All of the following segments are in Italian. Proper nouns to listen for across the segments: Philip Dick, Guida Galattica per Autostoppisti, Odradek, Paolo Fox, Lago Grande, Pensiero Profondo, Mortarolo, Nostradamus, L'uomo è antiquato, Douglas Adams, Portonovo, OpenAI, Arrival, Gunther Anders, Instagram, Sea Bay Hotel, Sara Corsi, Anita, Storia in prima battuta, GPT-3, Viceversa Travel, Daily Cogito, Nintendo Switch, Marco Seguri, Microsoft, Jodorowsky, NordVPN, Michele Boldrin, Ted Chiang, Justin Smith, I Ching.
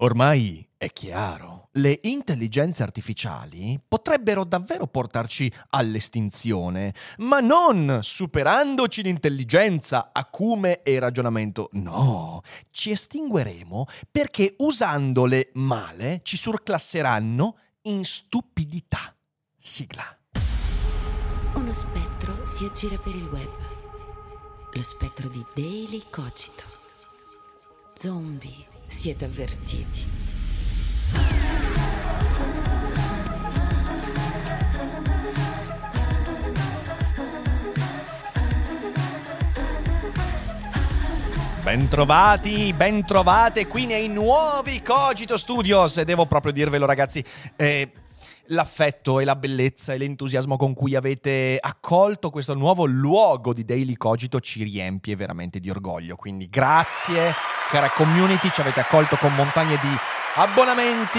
Ormai è chiaro, le intelligenze artificiali potrebbero davvero portarci all'estinzione, ma non superandoci l'intelligenza, acume e ragionamento. No, ci estingueremo perché usandole male ci surclasseranno in stupidità. Sigla. Uno spettro si aggira per il web. Lo spettro di Daily Cogito. Zombie. Siete avvertiti. Bentrovati, bentrovate qui nei nuovi Cogito Studios. E devo proprio dirvelo, ragazzi, l'affetto e la bellezza e l'entusiasmo con cui avete accolto questo nuovo luogo di Daily Cogito ci riempie veramente di orgoglio. Quindi grazie, cara community, ci avete accolto con montagne di abbonamenti,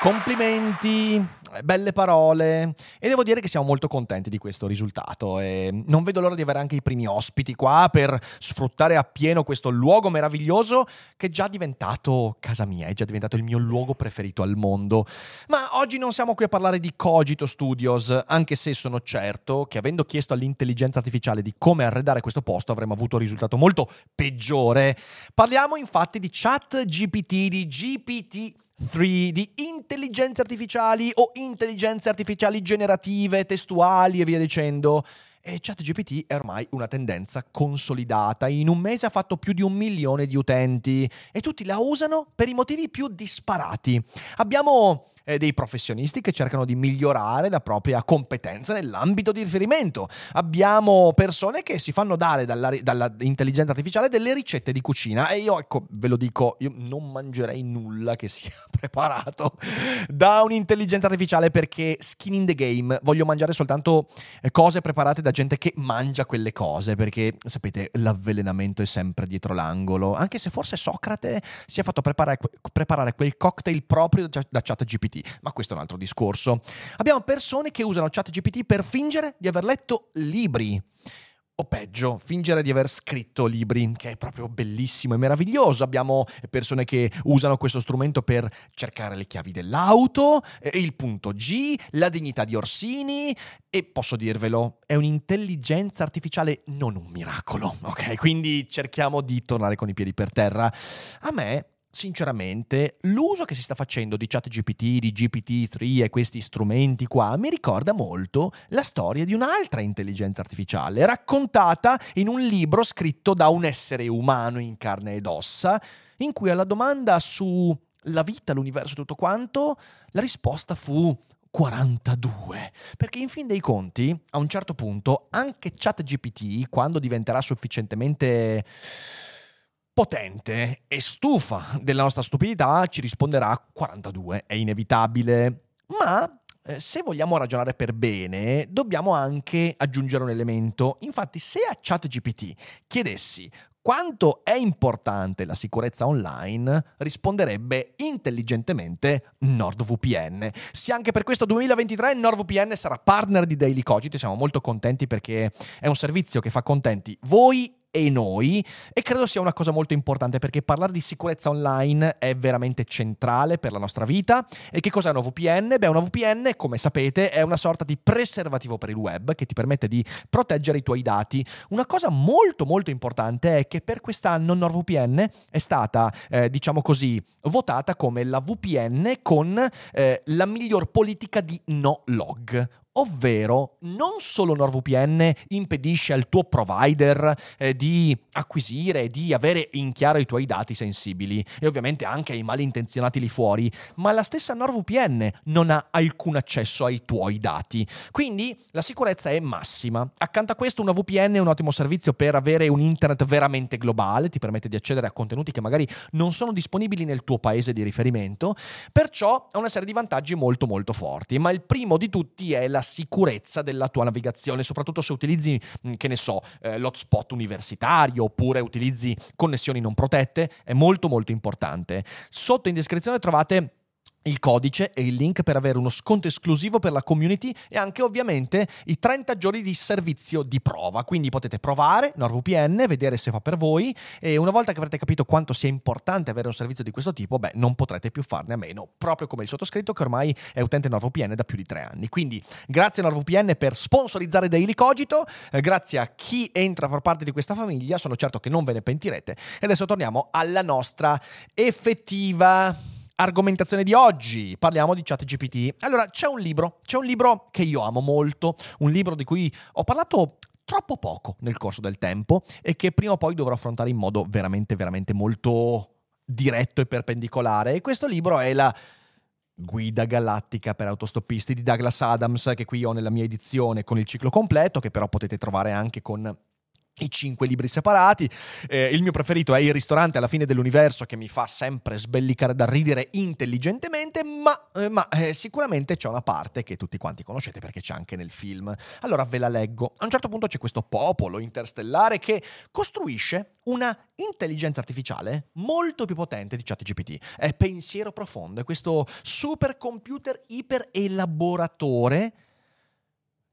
complimenti, belle parole, e devo dire che siamo molto contenti di questo risultato e non vedo l'ora di avere anche i primi ospiti qua per sfruttare appieno questo luogo meraviglioso che è già diventato casa mia, è già diventato il mio luogo preferito al mondo. Ma oggi non siamo qui a parlare di Cogito Studios, anche se sono certo che avendo chiesto all'intelligenza artificiale di come arredare questo posto avremmo avuto un risultato molto peggiore. Parliamo infatti di ChatGPT, di GPT-3, di intelligenze artificiali o intelligenze artificiali generative, testuali e via dicendo. E ChatGPT è ormai una tendenza consolidata. In un mese ha fatto più di 1 milione di utenti e tutti la usano per i motivi più disparati. Abbiamo dei professionisti che cercano di migliorare la propria competenza nell'ambito di riferimento. Abbiamo persone che si fanno dare dall'intelligenza artificiale delle ricette di cucina, e io, ecco, ve lo dico, io non mangerei nulla che sia preparato da un'intelligenza artificiale, perché skin in the game, voglio mangiare soltanto cose preparate da gente che mangia quelle cose, perché sapete, l'avvelenamento è sempre dietro l'angolo, anche se forse Socrate si è fatto preparare quel cocktail proprio da ChatGPT. Ma questo è un altro discorso. Abbiamo persone che usano ChatGPT per fingere di aver letto libri, o peggio, fingere di aver scritto libri, che è proprio bellissimo e meraviglioso. Abbiamo persone che usano questo strumento per cercare le chiavi dell'auto, il punto G, la dignità di Orsini, e posso dirvelo, è un'intelligenza artificiale, non un miracolo, ok? Quindi cerchiamo di tornare con i piedi per terra. A me, sinceramente, l'uso che si sta facendo di ChatGPT, di GPT-3 e questi strumenti qua mi ricorda molto la storia di un'altra intelligenza artificiale raccontata in un libro scritto da un essere umano in carne ed ossa, in cui alla domanda su la vita, l'universo e tutto quanto, la risposta fu 42, perché in fin dei conti, a un certo punto, anche ChatGPT, quando diventerà sufficientemente potente e stufa della nostra stupidità, ci risponderà 42, è inevitabile. Ma se vogliamo ragionare per bene, dobbiamo anche aggiungere un elemento. Infatti, se a ChatGPT chiedessi quanto è importante la sicurezza online, risponderebbe intelligentemente NordVPN. Sì, anche per questo 2023 NordVPN sarà partner di Daily Cogito, siamo molto contenti perché è un servizio che fa contenti voi e noi, e credo sia una cosa molto importante, perché parlare di sicurezza online è veramente centrale per la nostra vita. E che cos'è una VPN? Beh, una VPN, come sapete, è una sorta di preservativo per il web che ti permette di proteggere i tuoi dati. Una cosa molto molto importante è che per quest'anno NordVPN è stata, diciamo così, votata come la VPN con la miglior politica di no log, Ovvero, non solo NordVPN impedisce al tuo provider di acquisire, di avere in chiaro i tuoi dati sensibili e ovviamente anche ai malintenzionati lì fuori, ma la stessa NordVPN non ha alcun accesso ai tuoi dati. Quindi la sicurezza è massima. Accanto a questo, una VPN è un ottimo servizio per avere un internet veramente globale, ti permette di accedere a contenuti che magari non sono disponibili nel tuo paese di riferimento, perciò ha una serie di vantaggi molto molto forti, ma il primo di tutti è la sicurezza della tua navigazione, soprattutto se utilizzi, che ne so, l'hotspot universitario oppure utilizzi connessioni non protette, è molto molto importante. Sotto in descrizione trovate il codice e il link per avere uno sconto esclusivo per la community e anche ovviamente i 30 giorni di servizio di prova, quindi potete provare NordVPN, vedere se fa per voi, e una volta che avrete capito quanto sia importante avere un servizio di questo tipo, beh, non potrete più farne a meno, proprio come il sottoscritto che ormai è utente NordVPN da più di 3 anni. Quindi grazie a NordVPN per sponsorizzare Daily Cogito, grazie a chi entra a far parte di questa famiglia, sono certo che non ve ne pentirete. E adesso torniamo alla nostra effettiva argomentazione di oggi. Parliamo di ChatGPT. Allora, c'è un libro che io amo molto, un libro di cui ho parlato troppo poco nel corso del tempo e che prima o poi dovrò affrontare in modo veramente, veramente molto diretto e perpendicolare. E questo libro è la Guida Galattica per Autostoppisti di Douglas Adams, che qui ho nella mia edizione con il ciclo completo, che però potete trovare anche con i 5 libri separati. Il mio preferito è Il ristorante alla fine dell'universo, che mi fa sempre sbellicare da ridere intelligentemente, ma sicuramente c'è una parte che tutti quanti conoscete perché c'è anche nel film. Allora ve la leggo. A un certo punto c'è questo popolo interstellare che costruisce una intelligenza artificiale molto più potente di ChatGPT. È Pensiero Profondo, è questo super computer iper elaboratore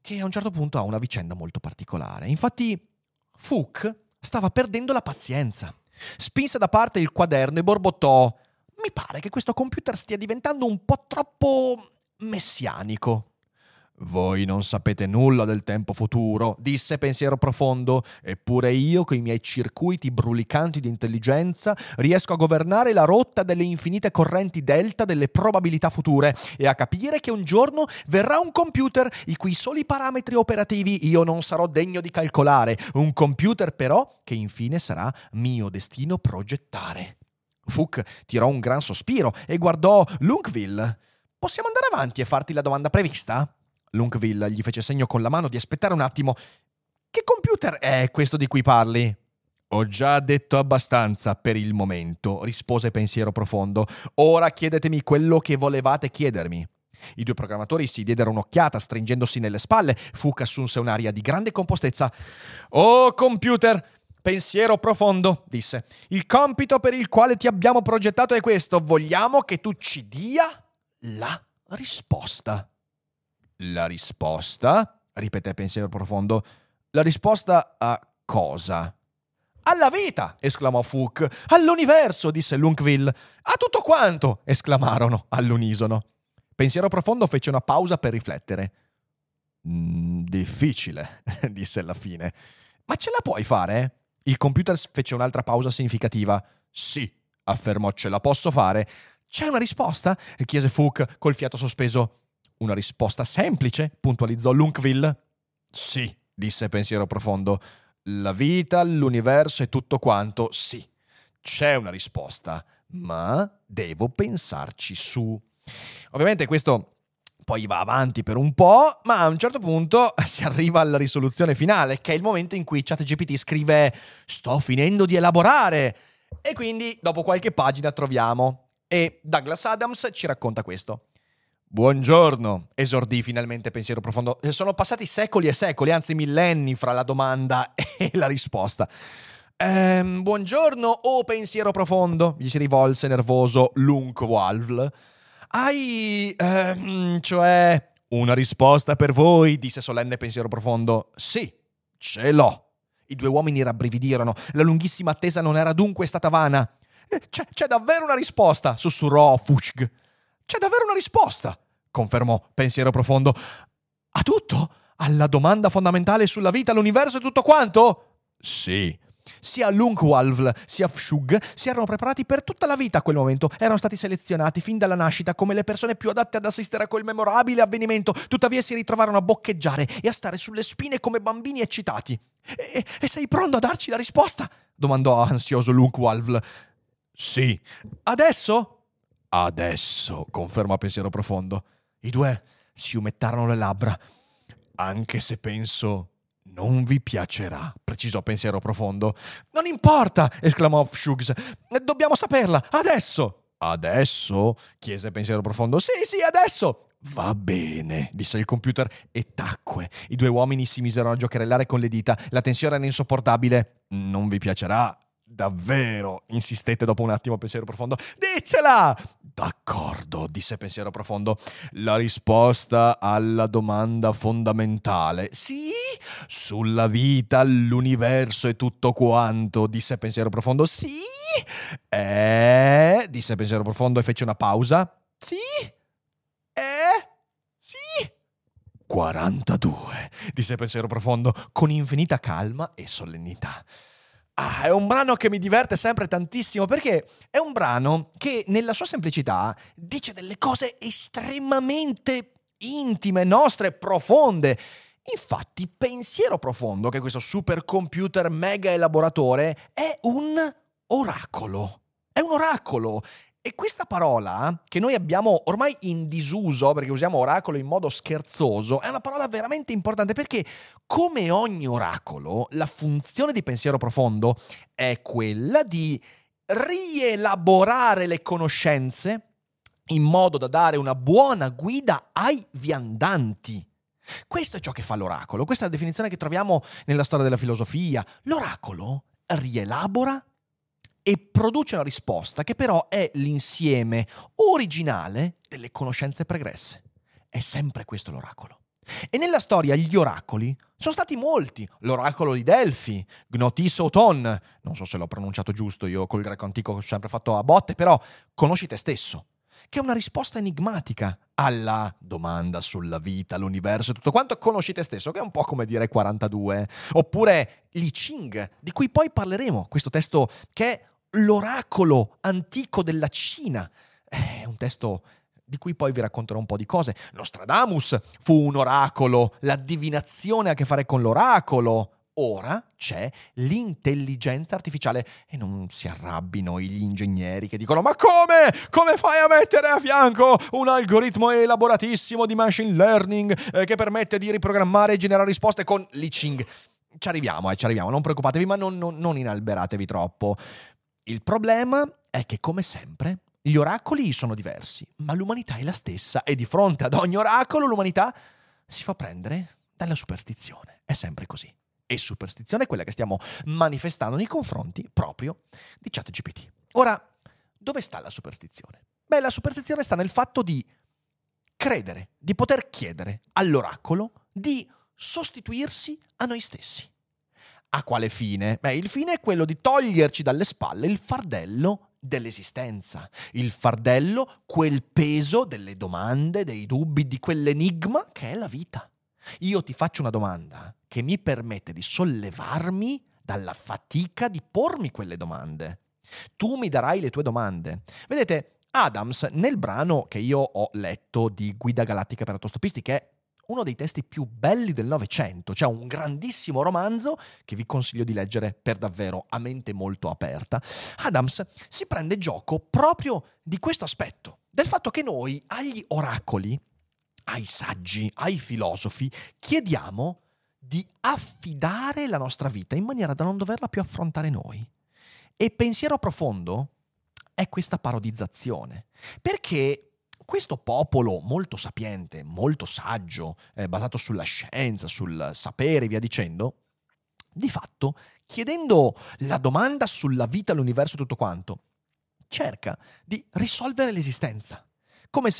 che a un certo punto ha una vicenda molto particolare. Infatti Fuck stava perdendo la pazienza. Spinse da parte il quaderno e borbottò: mi pare che questo computer stia diventando un po' troppo messianico. Voi non sapete nulla del tempo futuro, disse Pensiero Profondo, eppure io, coi miei circuiti brulicanti di intelligenza, riesco a governare la rotta delle infinite correnti delta delle probabilità future e a capire che un giorno verrà un computer i cui soli parametri operativi io non sarò degno di calcolare, un computer però che infine sarà mio destino progettare. Fuck tirò un gran sospiro e guardò Lunkville. Possiamo andare avanti e farti la domanda prevista? Lunkville gli fece segno con la mano di aspettare un attimo. Che computer è questo di cui parli? Ho già detto abbastanza per il momento, rispose Pensiero Profondo. Ora chiedetemi quello che volevate chiedermi. I due programmatori si diedero un'occhiata, stringendosi nelle spalle. Fuca assunse un'aria di grande compostezza. Oh, computer! Pensiero Profondo, disse. Il compito per il quale ti abbiamo progettato è questo. Vogliamo che tu ci dia la risposta. La risposta? Ripeté Pensiero Profondo. La risposta a cosa? Alla vita! Esclamò Fuck. All'universo! Disse Lunkville. A tutto quanto! Esclamarono all'unisono. Pensiero Profondo fece una pausa per riflettere. Difficile, disse alla fine. Ma ce la puoi fare? Il computer fece un'altra pausa significativa. Sì, affermò, ce la posso fare. C'è una risposta? Chiese Fuck col fiato sospeso. Una risposta semplice, puntualizzò Lunkville. Sì, disse Pensiero Profondo. La vita, l'universo e tutto quanto, sì. C'è una risposta, ma devo pensarci su. Ovviamente questo poi va avanti per un po', ma a un certo punto si arriva alla risoluzione finale, che è il momento in cui ChatGPT scrive «Sto finendo di elaborare!» e quindi dopo qualche pagina troviamo. E Douglas Adams ci racconta questo. Buongiorno, esordì finalmente Pensiero Profondo. Sono passati secoli e secoli, anzi millenni, fra la domanda e la risposta. Buongiorno, o Pensiero Profondo, gli si rivolse nervoso Lunkville. Hai, cioè, una risposta per voi, disse solenne Pensiero Profondo. Sì, ce l'ho. I due uomini rabbrividirono. La lunghissima attesa non era dunque stata vana. C'è davvero una risposta, sussurrò Fuchg. C'è davvero una risposta, confermò Pensiero Profondo. A tutto? Alla domanda fondamentale sulla vita, l'universo e tutto quanto? Sì, Sia Lunkwalv sia Fshug si erano preparati per tutta la vita a quel momento, erano stati selezionati fin dalla nascita come le persone più adatte ad assistere a quel memorabile avvenimento, tuttavia si ritrovarono a boccheggiare e a stare sulle spine come bambini eccitati. E sei pronto a darci la risposta? Domandò ansioso Lunkwalv. Sì. Adesso? Adesso, conferma Pensiero Profondo. I due si umettarono le labbra. Anche se penso non vi piacerà, precisò Pensiero Profondo. Non importa, esclamò Fshugs. Dobbiamo saperla, adesso. Adesso? Chiese Pensiero Profondo. Sì, adesso. Va bene, disse il computer e tacque. I due uomini si misero a giocherellare con le dita. La tensione era insopportabile. Non vi piacerà? Davvero? Insistette dopo un attimo Pensiero Profondo. Diccela! D'accordo, disse Pensiero Profondo. La risposta alla domanda fondamentale. Sì? Sulla vita, l'universo e tutto quanto, disse Pensiero Profondo. Sì? Disse Pensiero Profondo e fece una pausa. Sì? Sì? 42, disse Pensiero Profondo con infinita calma e solennità. Ah, è un brano che mi diverte sempre tantissimo, perché è un brano che nella sua semplicità dice delle cose estremamente intime, nostre, profonde. Infatti Pensiero Profondo, che è questo supercomputer mega elaboratore, è un oracolo. È un oracolo. E questa parola, che noi abbiamo ormai in disuso, perché usiamo oracolo in modo scherzoso, è una parola veramente importante, perché come ogni oracolo, la funzione di Pensiero Profondo è quella di rielaborare le conoscenze in modo da dare una buona guida ai viandanti. Questo è ciò che fa l'oracolo, questa è la definizione che troviamo nella storia della filosofia. L'oracolo rielabora e produce una risposta che però è l'insieme originale delle conoscenze pregresse. È sempre questo l'oracolo. E nella storia gli oracoli sono stati molti. L'oracolo di Delfi, Gnotis Oton, non so se l'ho pronunciato giusto, io col greco antico ho sempre fatto a botte, però conosci te stesso, che è una risposta enigmatica alla domanda sulla vita, l'universo e tutto quanto. Conosci te stesso, che è un po' come dire 42. Oppure l'I Ching, di cui poi parleremo, questo testo che è l'oracolo antico della Cina. È un testo di cui poi vi racconterò un po' di cose. Nostradamus fu un oracolo, la divinazione ha a che fare con l'oracolo. Ora c'è l'intelligenza artificiale, e non si arrabbino gli ingegneri che dicono ma come? Come fai a mettere a fianco un algoritmo elaboratissimo di machine learning che permette di riprogrammare e generare risposte con l'I Ching? Ci arriviamo, non preoccupatevi, ma non inalberatevi troppo. Il problema è che, come sempre, gli oracoli sono diversi, ma l'umanità è la stessa, e di fronte ad ogni oracolo l'umanità si fa prendere dalla superstizione. È sempre così. E superstizione è quella che stiamo manifestando nei confronti proprio di ChatGPT. Ora, dove sta la superstizione? Beh, la superstizione sta nel fatto di credere, di poter chiedere all'oracolo di sostituirsi a noi stessi. A quale fine? Beh, il fine è quello di toglierci dalle spalle il fardello dell'esistenza, il fardello, quel peso delle domande, dei dubbi, di quell'enigma che è la vita. Io ti faccio una domanda che mi permette di sollevarmi dalla fatica di pormi quelle domande. Tu mi darai le tue domande. Vedete, Adams, nel brano che io ho letto di Guida Galattica per Autostoppisti, che è uno dei testi più belli del Novecento, cioè un grandissimo romanzo che vi consiglio di leggere per davvero a mente molto aperta, Adams si prende gioco proprio di questo aspetto, del fatto che noi agli oracoli, ai saggi, ai filosofi, chiediamo di affidare la nostra vita in maniera da non doverla più affrontare noi. E Pensiero Profondo è questa parodizzazione, perché questo popolo molto sapiente, molto saggio, basato sulla scienza, sul sapere e via dicendo, di fatto, chiedendo la domanda sulla vita, l'universo e tutto quanto, cerca di risolvere l'esistenza. Come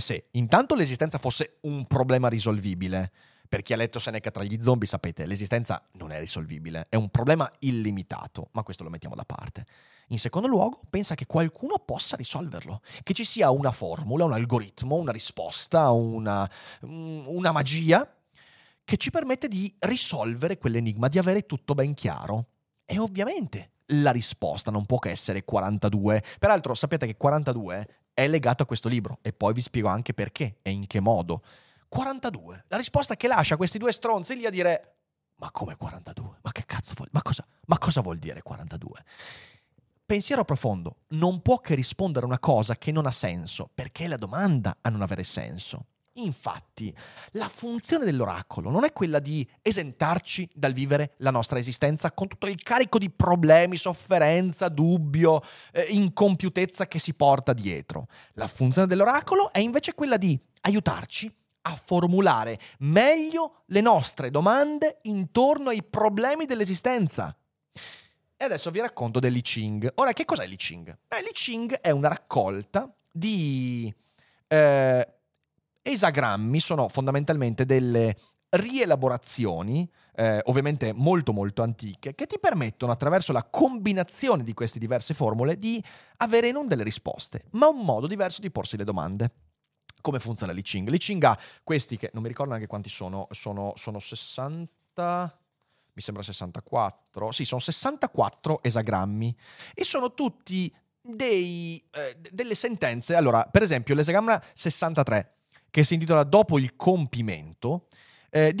se intanto l'esistenza fosse un problema risolvibile. Per chi ha letto Seneca tra gli zombie, sapete, l'esistenza non è risolvibile, è un problema illimitato, ma questo lo mettiamo da parte. In secondo luogo, pensa che qualcuno possa risolverlo, che ci sia una formula, un algoritmo, una risposta, una magia che ci permette di risolvere quell'enigma, di avere tutto ben chiaro. E ovviamente la risposta non può che essere 42. Peraltro sapete che 42 è legato a questo libro e poi vi spiego anche perché e in che modo. 42, la risposta che lascia questi due stronzi lì a dire ma come 42? Ma che cazzo vuol dire? Ma cosa vuol dire 42? Pensiero profondo non può che rispondere a una cosa che non ha senso, perché è la domanda a non avere senso. Infatti, la funzione dell'oracolo non è quella di esentarci dal vivere la nostra esistenza con tutto il carico di problemi, sofferenza, dubbio, incompiutezza che si porta dietro. La funzione dell'oracolo è invece quella di aiutarci a formulare meglio le nostre domande intorno ai problemi dell'esistenza. E adesso vi racconto dell'I Ching. Ora, che cos'è l'I Ching? L'I Ching è una raccolta di esagrammi, sono fondamentalmente delle rielaborazioni, ovviamente molto molto antiche, che ti permettono attraverso la combinazione di queste diverse formule di avere non delle risposte, ma un modo diverso di porsi le domande. Come funziona l'I Ching? L'I Ching ha questi che non mi ricordo neanche quanti sono 60... mi sembra 64, sì, sono 64 esagrammi e sono tutti delle sentenze. Allora, per esempio, l'esagramma 63, che si intitola Dopo il compimento, c'è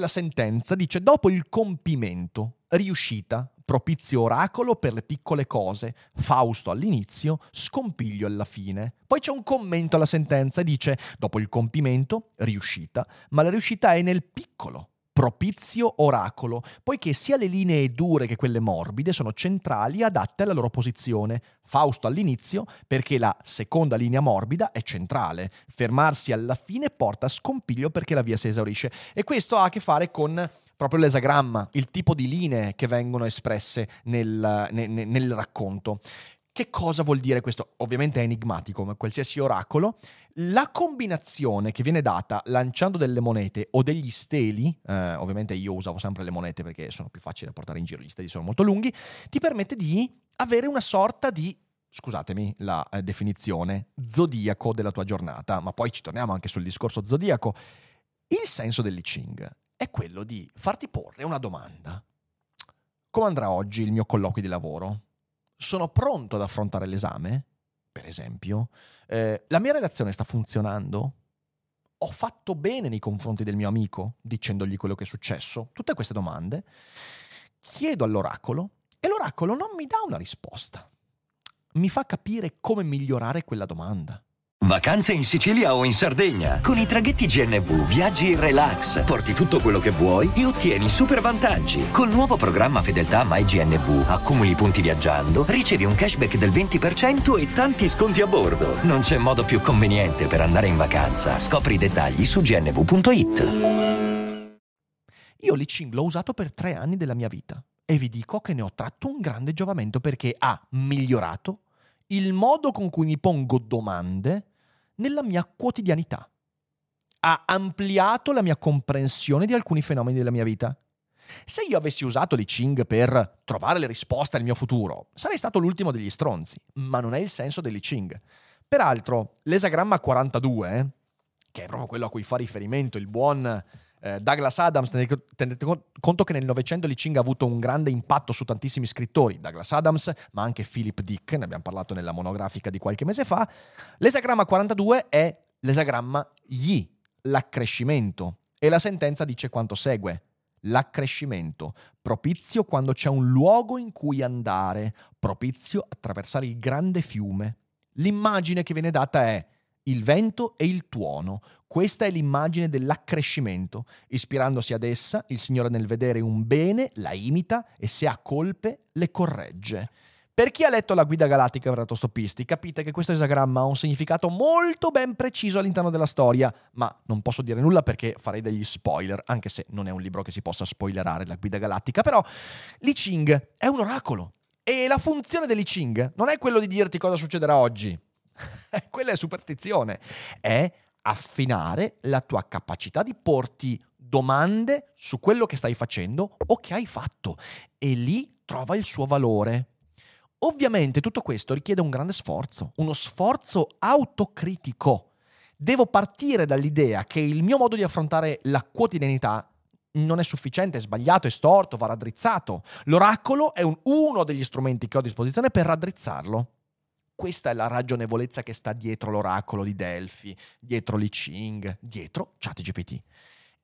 la sentenza, dice dopo il compimento, riuscita, propizio oracolo per le piccole cose, Fausto all'inizio, scompiglio alla fine. Poi c'è un commento alla sentenza, dice dopo il compimento, riuscita, ma la riuscita è nel piccolo. Propizio oracolo, poiché sia le linee dure che quelle morbide sono centrali e adatte alla loro posizione. Fausto all'inizio, perché la seconda linea morbida è centrale. Fermarsi alla fine porta a scompiglio perché la via si esaurisce. E questo ha a che fare con proprio l'esagramma, il tipo di linee che vengono espresse nel racconto. Che cosa vuol dire questo? Ovviamente è enigmatico, come qualsiasi oracolo. La combinazione che viene data lanciando delle monete o degli steli, ovviamente io usavo sempre le monete perché sono più facili da portare in giro, gli steli sono molto lunghi, ti permette di avere una sorta di, scusatemi la definizione, zodiaco della tua giornata, ma poi ci torniamo anche sul discorso zodiaco. Il senso dell'I Ching è quello di farti porre una domanda. Come andrà oggi il mio colloquio di lavoro? Sono pronto ad affrontare l'esame, per esempio? La mia relazione sta funzionando? Ho fatto bene nei confronti del mio amico, dicendogli quello che è successo? Tutte queste domande chiedo all'oracolo e l'oracolo non mi dà una risposta. Mi fa capire come migliorare quella domanda. Vacanze in Sicilia o in Sardegna. Con i traghetti GNV viaggi in relax, porti tutto quello che vuoi e ottieni super vantaggi. Col nuovo programma Fedeltà MyGNV accumuli punti viaggiando, ricevi un cashback del 20% e tanti sconti a bordo. Non c'è modo più conveniente per andare in vacanza. Scopri i dettagli su gnv.it. Io l'I Ching l'ho usato per 3 anni della mia vita e vi dico che ne ho tratto un grande giovamento perché ha migliorato il modo con cui mi pongo domande nella mia quotidianità. Ha ampliato la mia comprensione di alcuni fenomeni della mia vita. Se io avessi usato l'I Ching per trovare le risposte al mio futuro, sarei stato l'ultimo degli stronzi, ma non è il senso dell'I Ching. Peraltro, l'esagramma 42, che è proprio quello a cui fa riferimento il buon Douglas Adams, tenete conto che nel Novecento l'I Ching ha avuto un grande impatto su tantissimi scrittori, Douglas Adams, ma anche Philip Dick, ne abbiamo parlato nella monografica di qualche mese fa. L'esagramma 42 è l'esagramma Yi, l'accrescimento, e la sentenza dice quanto segue. L'accrescimento, propizio quando c'è un luogo in cui andare, propizio attraversare il grande fiume. L'immagine che viene data è il vento e il tuono. Questa è l'immagine dell'accrescimento. Ispirandosi ad essa, il Signore nel vedere un bene la imita e se ha colpe le corregge. Per chi ha letto la Guida Galattica per Autostoppisti, capite che questo esagramma ha un significato molto ben preciso all'interno della storia, ma non posso dire nulla perché farei degli spoiler, anche se non è un libro che si possa spoilerare, la Guida Galattica. Però l'I Ching è un oracolo e la funzione dell'I Ching non è quello di dirti cosa succederà oggi. Quella è superstizione, è affinare la tua capacità di porti domande su quello che stai facendo o che hai fatto, e lì trova il suo valore. Ovviamente tutto questo richiede un grande sforzo, uno sforzo autocritico. Devo partire dall'idea che il mio modo di affrontare la quotidianità non è sufficiente, è sbagliato, è storto, va raddrizzato. L'oracolo è uno degli strumenti che ho a disposizione per raddrizzarlo. Questa è la ragionevolezza che sta dietro l'oracolo di Delphi, dietro l'I Ching, dietro ChatGPT.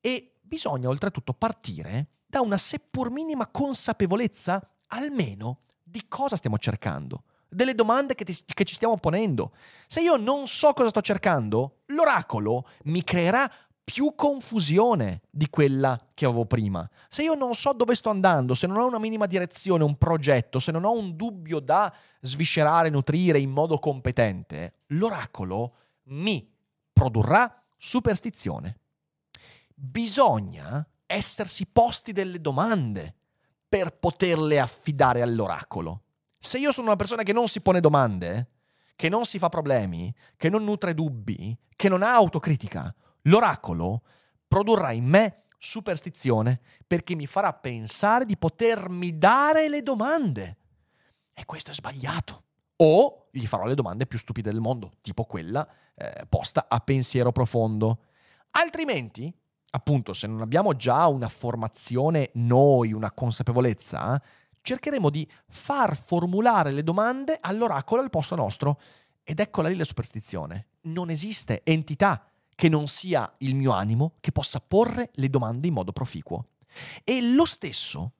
E bisogna oltretutto partire da una seppur minima consapevolezza, almeno, di cosa stiamo cercando, delle domande che ci stiamo ponendo. Se io non so cosa sto cercando, l'oracolo mi creerà più confusione di quella che avevo prima. Se io non so dove sto andando, se non ho una minima direzione, un progetto, se non ho un dubbio da sviscerare, nutrire in modo competente, l'oracolo mi produrrà superstizione. Bisogna essersi posti delle domande per poterle affidare all'oracolo. Se io sono una persona che non si pone domande, che non si fa problemi, che non nutre dubbi, che non ha autocritica, l'oracolo produrrà in me superstizione, perché mi farà pensare di potermi dare le domande. E questo è sbagliato. O gli farò le domande più stupide del mondo, tipo quella posta a Pensiero Profondo. Altrimenti, appunto, se non abbiamo già una formazione noi, una consapevolezza, cercheremo di far formulare le domande all'oracolo al posto nostro. Ed eccola lì la superstizione. Non esiste entità che non sia il mio animo che possa porre le domande in modo proficuo. E lo stesso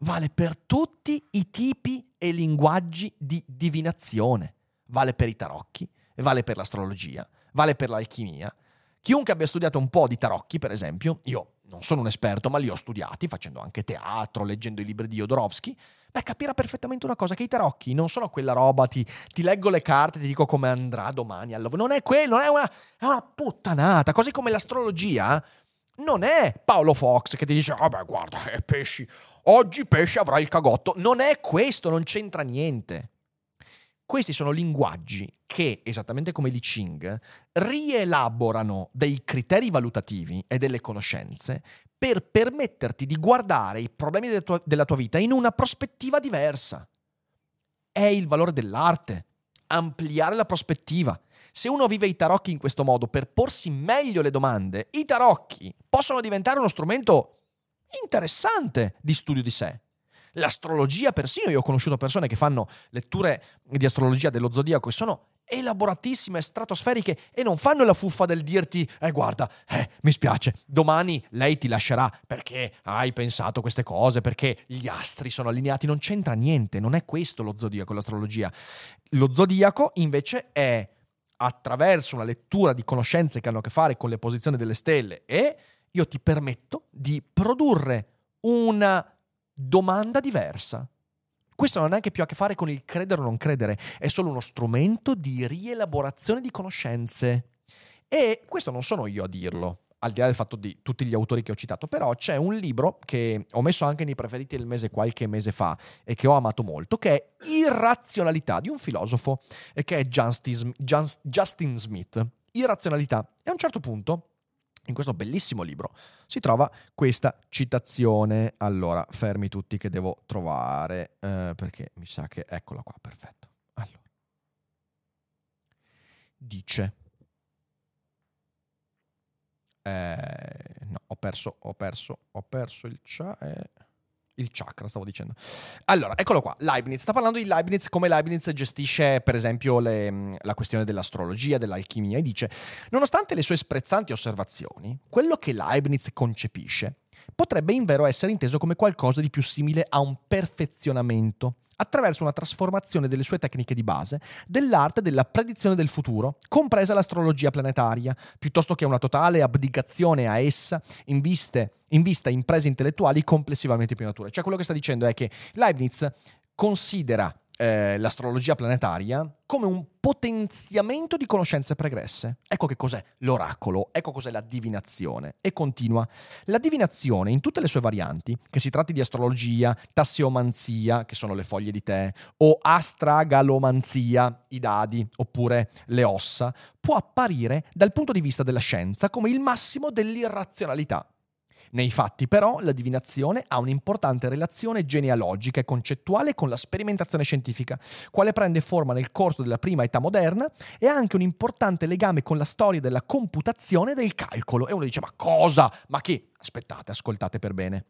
vale per tutti i tipi e linguaggi di divinazione. Vale per i tarocchi, vale per l'astrologia, vale per l'alchimia. Chiunque abbia studiato un po' di tarocchi, per esempio, io non sono un esperto, ma li ho studiati facendo anche teatro, leggendo i libri di Jodorowsky, beh, capirà perfettamente una cosa, che i tarocchi non sono quella roba, ti leggo le carte, ti dico come andrà domani al lavoro. Non è quello, non è una puttanata. Così come l'astrologia non è Paolo Fox che ti dice, ah beh, guarda, pesci, oggi pesce avrà il cagotto. Non è questo, non c'entra niente. Questi sono linguaggi che, esattamente come l'I Ching, rielaborano dei criteri valutativi e delle conoscenze per permetterti di guardare i problemi della tua vita in una prospettiva diversa. È il valore dell'arte, ampliare la prospettiva. Se uno vive i tarocchi in questo modo per porsi meglio le domande, i tarocchi possono diventare uno strumento interessante di studio di sé. L'astrologia persino, io ho conosciuto persone che fanno letture di astrologia dello zodiaco e sono elaboratissime, stratosferiche, e non fanno la fuffa del dirti guarda, mi spiace, domani lei ti lascerà perché hai pensato queste cose, perché gli astri sono allineati. Non c'entra niente, non è questo lo zodiaco, l'astrologia. Lo zodiaco invece è, attraverso una lettura di conoscenze che hanno a che fare con le posizioni delle stelle, e io ti permetto di produrre una domanda diversa. Questo non ha neanche più a che fare con il credere o non credere, è solo uno strumento di rielaborazione di conoscenze. E questo non sono io a dirlo, al di là del fatto di tutti gli autori che ho citato, però c'è un libro che ho messo anche nei preferiti del mese qualche mese fa e che ho amato molto, che è Irrazionalità, di un filosofo che è Justin Smith. Irrazionalità. E a un certo punto, in questo bellissimo libro, si trova questa citazione. Allora, fermi tutti che devo trovare, perché mi sa che... Eccola qua, perfetto. Allora. Dice... no, ho perso il chat... Il chakra, stavo dicendo. Allora, eccolo qua, Leibniz. Sta parlando di Leibniz, come Leibniz gestisce, per esempio, la questione dell'astrologia, dell'alchimia, e dice: nonostante le sue sprezzanti osservazioni, quello che Leibniz concepisce potrebbe invero essere inteso come qualcosa di più simile a un perfezionamento, attraverso una trasformazione delle sue tecniche di base, dell'arte della predizione del futuro, compresa l'astrologia planetaria, piuttosto che una totale abdicazione a essa in vista imprese intellettuali complessivamente più mature. Cioè, quello che sta dicendo è che Leibniz considera l'astrologia planetaria come un potenziamento di conoscenze pregresse. Ecco che cos'è l'oracolo, ecco cos'è la divinazione. E continua: la divinazione, in tutte le sue varianti, che si tratti di astrologia, tasseomanzia, che sono le foglie di tè, o astragalomanzia, i dadi, oppure le ossa, può apparire dal punto di vista della scienza come il massimo dell'irrazionalità. Nei fatti, però, la divinazione ha un'importante relazione genealogica e concettuale con la sperimentazione scientifica, quale prende forma nel corso della prima età moderna, e ha anche un importante legame con la storia della computazione e del calcolo. E uno dice, ma cosa? Ma che? Aspettate, ascoltate per bene.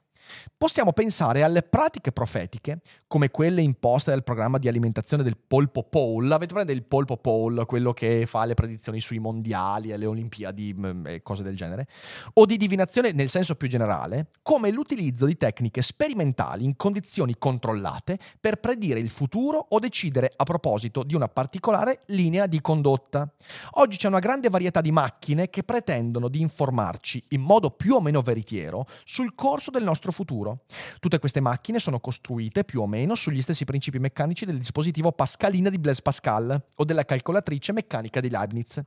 Possiamo pensare alle pratiche profetiche, come quelle imposte dal programma di alimentazione del polpo Paul. Avete presente il polpo Paul, quello che fa le predizioni sui mondiali, alle Olimpiadi e cose del genere? O di divinazione nel senso più generale, come l'utilizzo di tecniche sperimentali in condizioni controllate per predire il futuro o decidere a proposito di una particolare linea di condotta. Oggi c'è una grande varietà di macchine che pretendono di informarci in modo più o meno veritiero sul corso del nostro futuro. Tutte queste macchine sono costruite più o meno sugli stessi principi meccanici del dispositivo pascalina di Blaise Pascal o della calcolatrice meccanica di Leibniz.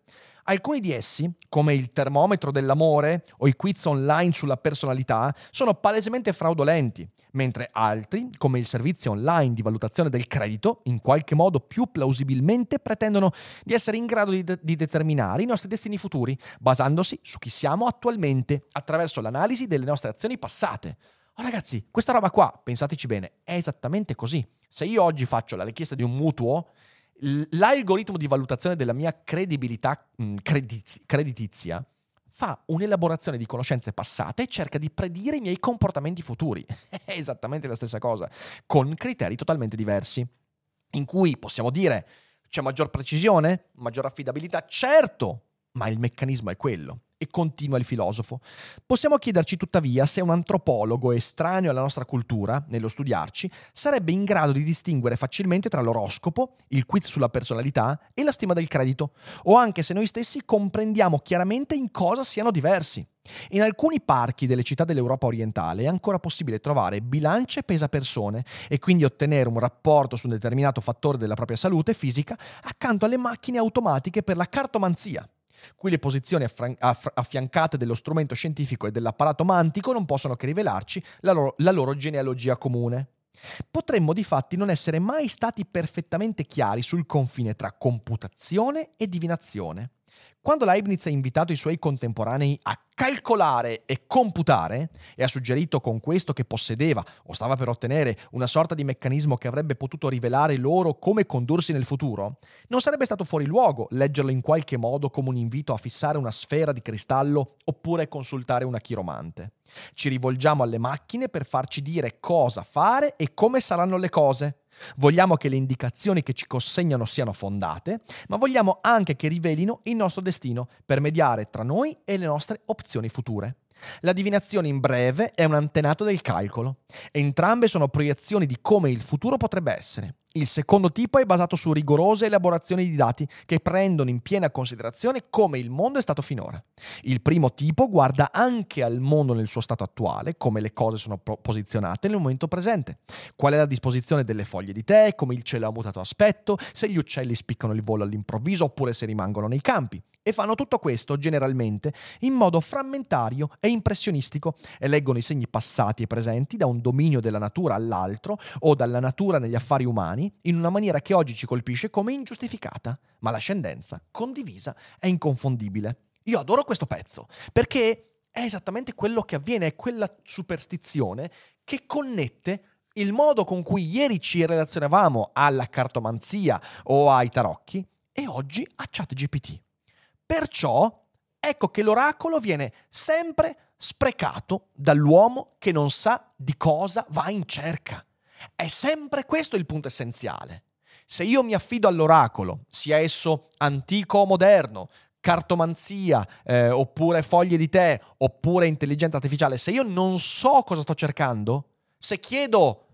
Alcuni di essi, come il termometro dell'amore o i quiz online sulla personalità, sono palesemente fraudolenti, mentre altri, come il servizio online di valutazione del credito, in qualche modo più plausibilmente pretendono di essere in grado di determinare i nostri destini futuri, basandosi su chi siamo attualmente, attraverso l'analisi delle nostre azioni passate. Oh ragazzi, questa roba qua, pensateci bene, è esattamente così. Se io oggi faccio la richiesta di un mutuo, l'algoritmo di valutazione della mia credibilità creditizia fa un'elaborazione di conoscenze passate e cerca di predire i miei comportamenti futuri. È esattamente la stessa cosa, con criteri totalmente diversi, in cui possiamo dire c'è maggior precisione, maggior affidabilità, certo, ma il meccanismo è quello. E continua il filosofo. Possiamo chiederci tuttavia se un antropologo estraneo alla nostra cultura, nello studiarci, sarebbe in grado di distinguere facilmente tra l'oroscopo, il quiz sulla personalità e la stima del credito, o anche se noi stessi comprendiamo chiaramente in cosa siano diversi. In alcuni parchi delle città dell'Europa orientale è ancora possibile trovare bilance pesapersone e quindi ottenere un rapporto su un determinato fattore della propria salute fisica accanto alle macchine automatiche per la cartomanzia. Qui le posizioni affiancate dello strumento scientifico e dell'apparato mantico non possono che rivelarci la loro genealogia comune. Potremmo difatti non essere mai stati perfettamente chiari sul confine tra computazione e divinazione. Quando Leibniz ha invitato i suoi contemporanei a calcolare e computare e ha suggerito con questo che possedeva o stava per ottenere una sorta di meccanismo che avrebbe potuto rivelare loro come condursi nel futuro, non sarebbe stato fuori luogo leggerlo in qualche modo come un invito a fissare una sfera di cristallo oppure consultare una chiromante. Ci rivolgiamo alle macchine per farci dire cosa fare e come saranno le cose. Vogliamo che le indicazioni che ci consegnano siano fondate, ma vogliamo anche che rivelino il nostro destino per mediare tra noi e le nostre opzioni future. La divinazione, in breve, è un antenato del calcolo. Entrambe sono proiezioni di come il futuro potrebbe essere. Il secondo tipo è basato su rigorose elaborazioni di dati che prendono in piena considerazione come il mondo è stato finora. Il primo tipo guarda anche al mondo nel suo stato attuale, come le cose sono posizionate nel momento presente, qual è la disposizione delle foglie di tè, come il cielo ha mutato aspetto, se gli uccelli spiccano il volo all'improvviso oppure se rimangono nei campi. E fanno tutto questo, generalmente, in modo frammentario e impressionistico e leggono i segni passati e presenti da un dominio della natura all'altro o dalla natura negli affari umani in una maniera che oggi ci colpisce come ingiustificata, ma l'ascendenza condivisa è inconfondibile. Io adoro questo pezzo perché è esattamente quello che avviene, è quella superstizione che connette il modo con cui ieri ci relazionavamo alla cartomanzia o ai tarocchi e oggi a ChatGPT. Perciò ecco che l'oracolo viene sempre sprecato dall'uomo che non sa di cosa va in cerca. È sempre questo il punto essenziale. Se io mi affido all'oracolo, sia esso antico o moderno, cartomanzia, oppure foglie di tè, oppure intelligenza artificiale, se io non so cosa sto cercando, se chiedo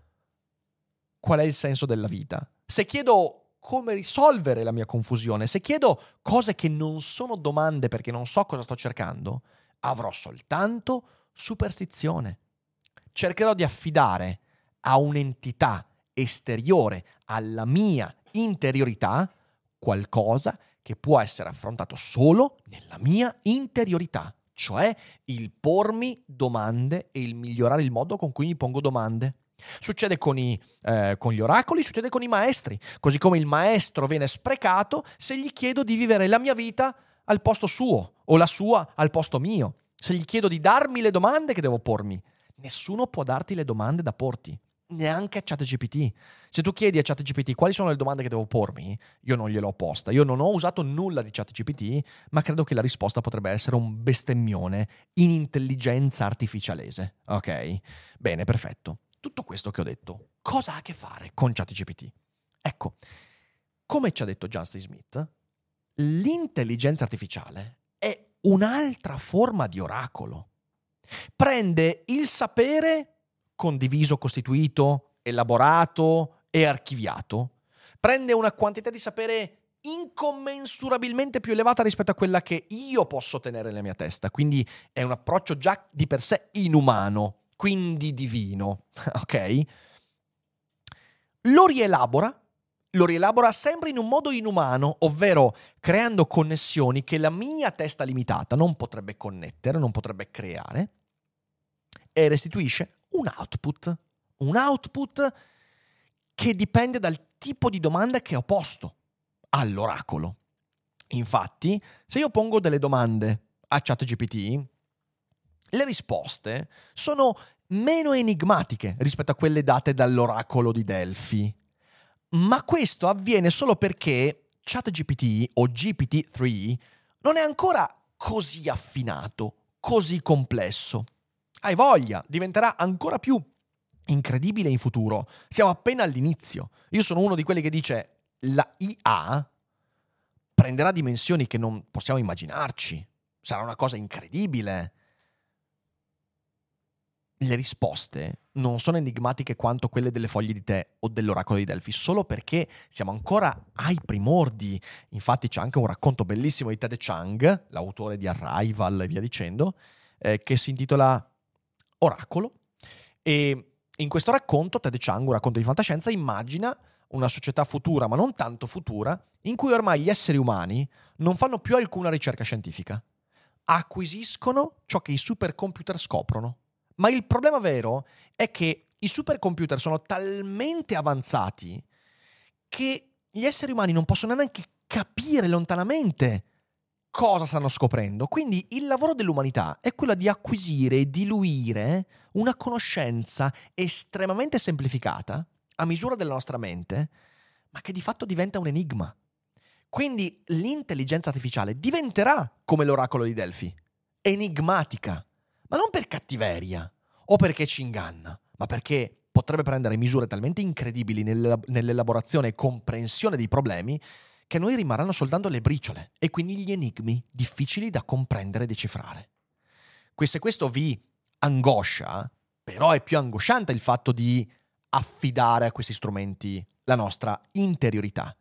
qual è il senso della vita, se chiedo come risolvere la mia confusione, se chiedo cose che non sono domande perché non so cosa sto cercando, avrò soltanto superstizione. Cercherò di affidare a un'entità esteriore alla mia interiorità qualcosa che può essere affrontato solo nella mia interiorità, cioè il pormi domande e il migliorare il modo con cui mi pongo domande. Succede con gli oracoli, succede con i maestri, così come il maestro viene sprecato se gli chiedo di vivere la mia vita al posto suo o la sua al posto mio. Se gli chiedo di darmi le domande che devo pormi, nessuno può darti le domande da porti, neanche a ChatGPT. Se tu chiedi a ChatGPT quali sono le domande che devo pormi, io non gliel'ho posta, io non ho usato nulla di ChatGPT, ma credo che la risposta potrebbe essere un bestemmione in intelligenza artificialese. Ok? Bene, perfetto. Tutto questo che ho detto, cosa ha a che fare con ChatGPT? Ecco, come ci ha detto Justin Smith, l'intelligenza artificiale è un'altra forma di oracolo. Prende il sapere condiviso, costituito, elaborato e archiviato, prende una quantità di sapere incommensurabilmente più elevata rispetto a quella che io posso tenere nella mia testa, quindi è un approccio già di per sé inumano, quindi divino, ok? Lo rielabora sempre in un modo inumano, ovvero creando connessioni che la mia testa limitata non potrebbe connettere, non potrebbe creare, e restituisce un output che dipende dal tipo di domanda che ho posto all'oracolo. Infatti, se io pongo delle domande a ChatGPT, le risposte sono meno enigmatiche rispetto a quelle date dall'oracolo di Delfi. Ma questo avviene solo perché ChatGPT o GPT-3 non è ancora così affinato, così complesso. Hai voglia, diventerà ancora più incredibile in futuro. Siamo appena all'inizio. Io sono uno di quelli che dice la IA prenderà dimensioni che non possiamo immaginarci. Sarà una cosa incredibile. Le risposte non sono enigmatiche quanto quelle delle foglie di tè o dell'oracolo di Delfi, solo perché siamo ancora ai primordi. Infatti c'è anche un racconto bellissimo di Ted Chiang, l'autore di Arrival e via dicendo, che si intitola Oracolo. E in questo racconto Ted Chiang, un racconto di fantascienza, immagina una società futura, ma non tanto futura, in cui ormai gli esseri umani non fanno più alcuna ricerca scientifica. Acquisiscono ciò che i supercomputer scoprono. Ma il problema vero è che i supercomputer sono talmente avanzati che gli esseri umani non possono neanche capire lontanamente cosa stanno scoprendo. Quindi il lavoro dell'umanità è quello di acquisire e diluire una conoscenza estremamente semplificata a misura della nostra mente, ma che di fatto diventa un enigma. Quindi l'intelligenza artificiale diventerà come l'oracolo di Delfi, enigmatica. Ma non per cattiveria o perché ci inganna, ma perché potrebbe prendere misure talmente incredibili nell'elaborazione e comprensione dei problemi che noi rimarranno soltanto le briciole e quindi gli enigmi difficili da comprendere e decifrare. Se questo vi angoscia, però è più angosciante il fatto di affidare a questi strumenti la nostra interiorità.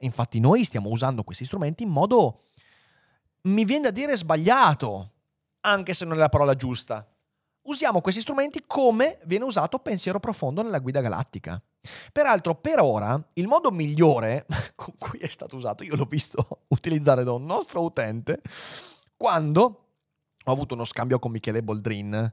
Infatti noi stiamo usando questi strumenti in modo, mi viene da dire, sbagliato, anche se non è la parola giusta. Usiamo questi strumenti come viene usato Pensiero Profondo nella Guida Galattica. Peraltro, per ora, il modo migliore con cui è stato usato, io l'ho visto utilizzare da un nostro utente, quando ho avuto uno scambio con Michele Boldrin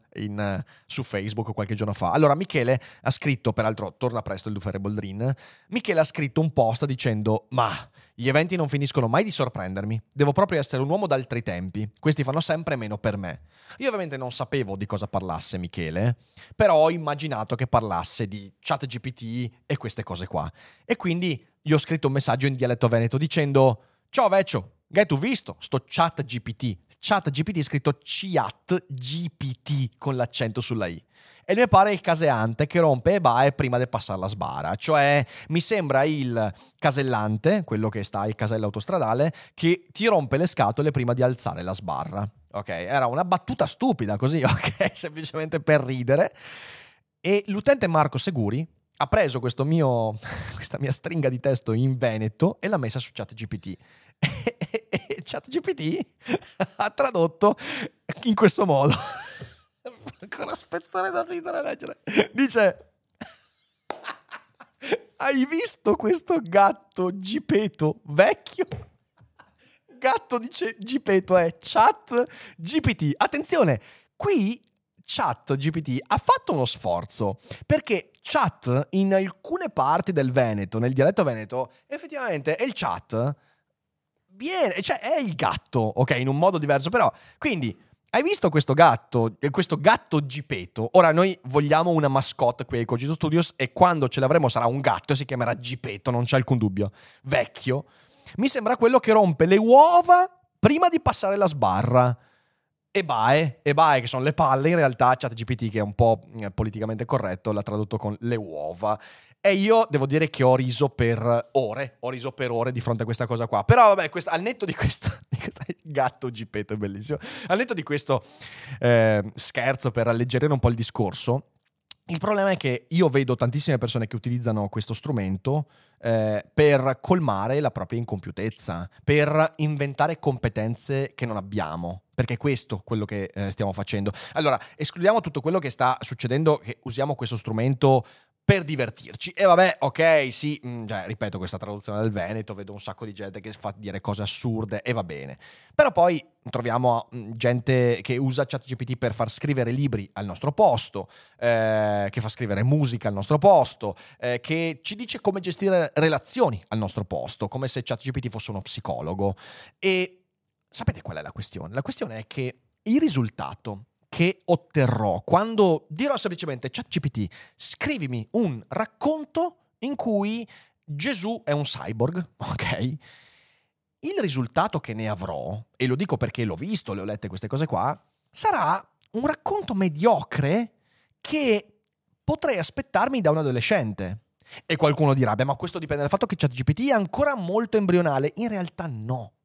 su Facebook qualche giorno fa. Allora, Michele ha scritto, peraltro torna presto il Dufere Boldrin, Michele ha scritto un post dicendo «Ma gli eventi non finiscono mai di sorprendermi, devo proprio essere un uomo d'altri tempi, questi fanno sempre meno per me». Io ovviamente non sapevo di cosa parlasse Michele, però ho immaginato che parlasse di ChatGPT e queste cose qua. E quindi gli ho scritto un messaggio in dialetto veneto dicendo «Ciao Veccio, che tu visto sto ChatGPT?» ChatGPT è scritto ChatGPT con l'accento sulla I. E mi pare il caseante che rompe e bae prima di passare la sbarra. Cioè, mi sembra il casellante, quello che sta al casello autostradale, che ti rompe le scatole prima di alzare la sbarra. Ok, era una battuta stupida così, ok, semplicemente per ridere. E l'utente Marco Seguri ha preso questa mia stringa di testo in veneto e l'ha messa su ChatGPT. E ChatGPT ha tradotto in questo modo. Ancora spezzone da ridere a leggere. Dice: hai visto questo gatto Gipeto vecchio? Gatto dice Gipeto è ChatGPT. Attenzione, qui ChatGPT ha fatto uno sforzo, perché chat in alcune parti del Veneto, nel dialetto veneto, effettivamente è il chat, viene, cioè è il gatto, ok, in un modo diverso, però quindi Hai visto questo gatto Gepetto? Ora noi vogliamo una mascotte qui ai Cogito Studios e quando ce l'avremo sarà un gatto e si chiamerà Gepetto, non c'è alcun dubbio. Vecchio. Mi sembra quello che rompe le uova prima di passare la sbarra. Ebae, che sono le palle, in realtà ChatGPT, che è un po' politicamente corretto, l'ha tradotto con le uova. E io devo dire che ho riso per ore di fronte a questa cosa qua. Però vabbè, al netto di questo gatto Gepetto è bellissimo, al netto di questo scherzo per alleggerire un po' il discorso, il problema è che io vedo tantissime persone che utilizzano questo strumento per colmare la propria incompiutezza, per inventare competenze che non abbiamo, perché è questo quello che stiamo facendo. Allora, escludiamo tutto quello che sta succedendo, che usiamo questo strumento per divertirci. E vabbè, ok, sì, cioè, ripeto, questa traduzione del Veneto, vedo un sacco di gente che fa dire cose assurde e va bene. Però poi troviamo gente che usa ChatGPT per far scrivere libri al nostro posto, che fa scrivere musica al nostro posto, che ci dice come gestire relazioni al nostro posto, come se ChatGPT fosse uno psicologo. E sapete qual è la questione? La questione è che il risultato che otterrò quando dirò semplicemente ChatGPT, scrivimi un racconto in cui Gesù è un cyborg, ok? Il risultato che ne avrò, e lo dico perché l'ho visto, le ho lette queste cose qua, sarà un racconto mediocre che potrei aspettarmi da un adolescente. E qualcuno dirà, beh, ma questo dipende dal fatto che ChatGPT è ancora molto embrionale. In realtà no.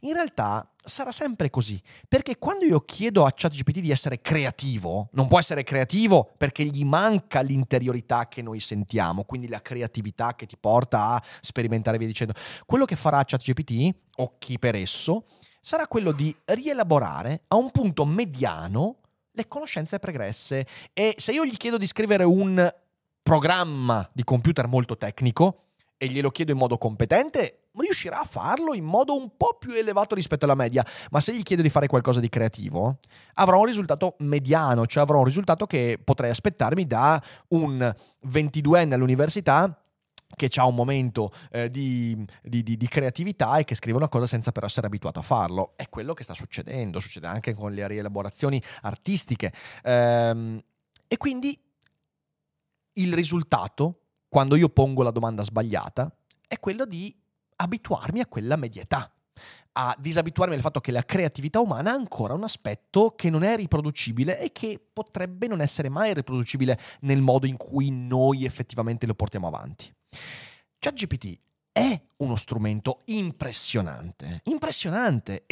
In realtà sarà sempre così, perché quando io chiedo a ChatGPT di essere creativo, non può essere creativo perché gli manca l'interiorità che noi sentiamo, quindi la creatività che ti porta a sperimentare via dicendo. Quello che farà ChatGPT, o chi per esso, sarà quello di rielaborare a un punto mediano le conoscenze pregresse. E se io gli chiedo di scrivere un programma di computer molto tecnico e glielo chiedo in modo competente, riuscirà a farlo in modo un po' più elevato rispetto alla media, ma se gli chiedo di fare qualcosa di creativo avrò un risultato mediano, cioè avrò un risultato che potrei aspettarmi da un 22enne all'università che ha un momento di creatività e che scrive una cosa senza però essere abituato a farlo. È quello che sta succedendo, succede anche con le rielaborazioni artistiche, e quindi il risultato, quando io pongo la domanda sbagliata, è quello di abituarmi a quella medietà, a disabituarmi al fatto che la creatività umana ha ancora un aspetto che non è riproducibile e che potrebbe non essere mai riproducibile nel modo in cui noi effettivamente lo portiamo avanti. ChatGPT è uno strumento impressionante, e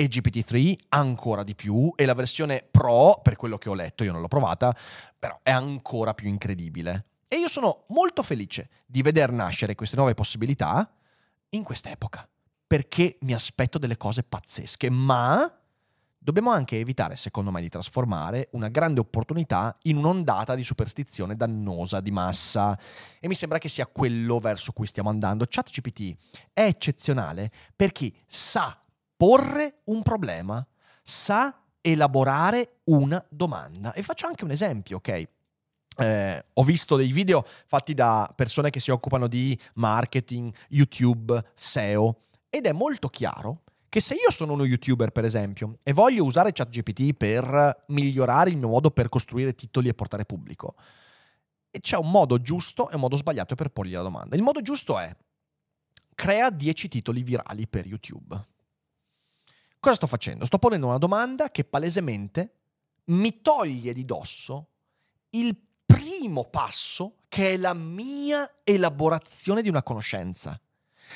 GPT-3 ancora di più, e la versione Pro, per quello che ho letto, io non l'ho provata, però è ancora più incredibile. E io sono molto felice di veder nascere queste nuove possibilità in quest'epoca, perché mi aspetto delle cose pazzesche, ma dobbiamo anche evitare, secondo me, di trasformare una grande opportunità in un'ondata di superstizione dannosa di massa, e mi sembra che sia quello verso cui stiamo andando. ChatGPT è eccezionale per chi sa porre un problema, sa elaborare una domanda. E faccio anche un esempio, ok? Ho visto dei video fatti da persone che si occupano di marketing, YouTube, SEO, ed è molto chiaro che se io sono uno YouTuber, per esempio, e voglio usare ChatGPT per migliorare il mio modo per costruire titoli e portare pubblico, e c'è un modo giusto e un modo sbagliato per porgli la domanda. Il modo giusto è: crea 10 titoli virali per YouTube. Cosa sto facendo? Sto ponendo una domanda che palesemente mi toglie di dosso il primo passo, che è la mia elaborazione di una conoscenza.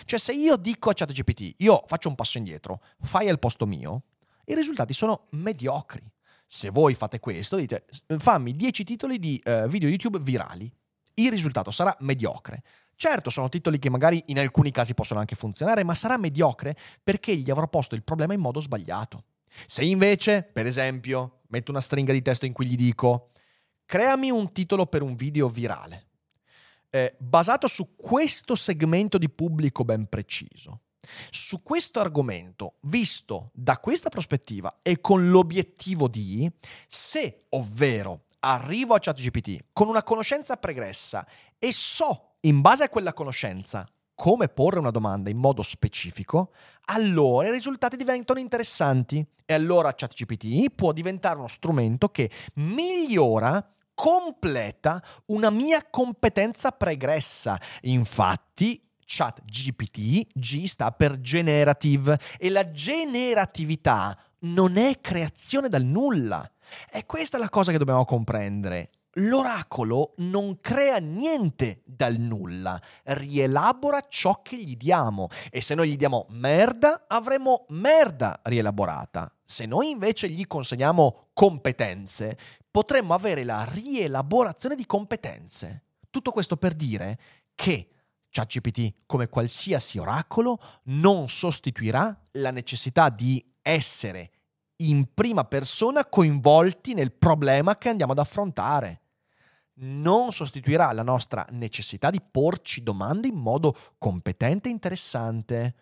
Cioè, se io dico a ChatGPT, io faccio un passo indietro, fai al posto mio, i risultati sono mediocri. Se voi fate questo, dite, fammi 10 titoli di video YouTube virali, il risultato sarà mediocre. Certo, sono titoli che magari in alcuni casi possono anche funzionare, ma sarà mediocre perché gli avrò posto il problema in modo sbagliato. Se invece, per esempio, metto una stringa di testo in cui gli dico, creami un titolo per un video virale, basato su questo segmento di pubblico ben preciso, su questo argomento, visto da questa prospettiva e con l'obiettivo di, se ovvero arrivo a ChatGPT con una conoscenza pregressa e so, in base a quella conoscenza, come porre una domanda in modo specifico, allora i risultati diventano interessanti. E allora ChatGPT può diventare uno strumento che migliora, completa una mia competenza pregressa. Infatti, ChatGPT, G sta per generative, e la generatività non è creazione dal nulla. E questa è la cosa che dobbiamo comprendere. L'oracolo non crea niente dal nulla, rielabora ciò che gli diamo, e se noi gli diamo merda avremo merda rielaborata. Se noi invece gli consegniamo competenze, potremmo avere la rielaborazione di competenze. Tutto questo per dire che ChatGPT, come qualsiasi oracolo, non sostituirà la necessità di essere in prima persona coinvolti nel problema che andiamo ad affrontare. Non sostituirà la nostra necessità di porci domande in modo competente e interessante.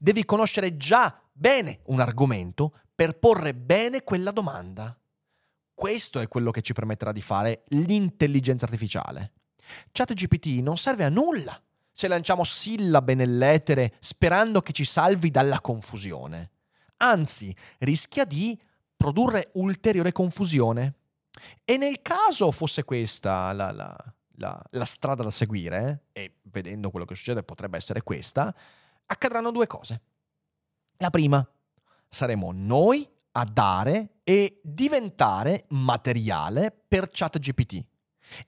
Devi conoscere già bene un argomento per porre bene quella domanda. Questo è quello che ci permetterà di fare l'intelligenza artificiale. ChatGPT non serve a nulla se lanciamo sillabe nell'etere sperando che ci salvi dalla confusione. Anzi, rischia di produrre ulteriore confusione. E nel caso fosse questa la strada da seguire, e vedendo quello che succede potrebbe essere questa, accadranno due cose. La prima, saremo noi a dare e diventare materiale per ChatGPT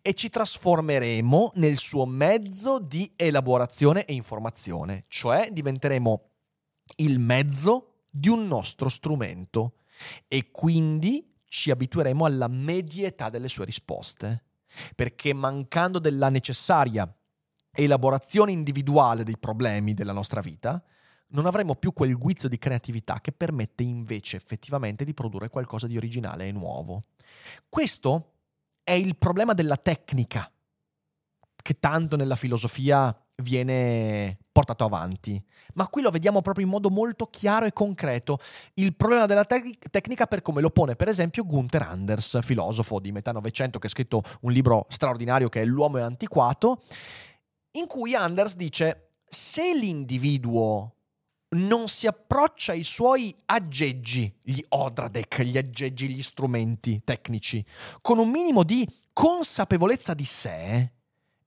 e ci trasformeremo nel suo mezzo di elaborazione e informazione, cioè diventeremo il mezzo di un nostro strumento e quindi ci abitueremo alla medietà delle sue risposte, perché mancando della necessaria elaborazione individuale dei problemi della nostra vita non avremo più quel guizzo di creatività che permette invece effettivamente di produrre qualcosa di originale e nuovo. Questo è il problema della tecnica che tanto nella filosofia viene portato avanti, ma qui lo vediamo proprio in modo molto chiaro e concreto, il problema della tecnica per come lo pone per esempio Gunther Anders, filosofo di metà Novecento che ha scritto un libro straordinario che è L'uomo è antiquato, in cui Anders dice: se l'individuo non si approccia ai suoi aggeggi, gli odradek, gli aggeggi, gli strumenti tecnici, con un minimo di consapevolezza di sé,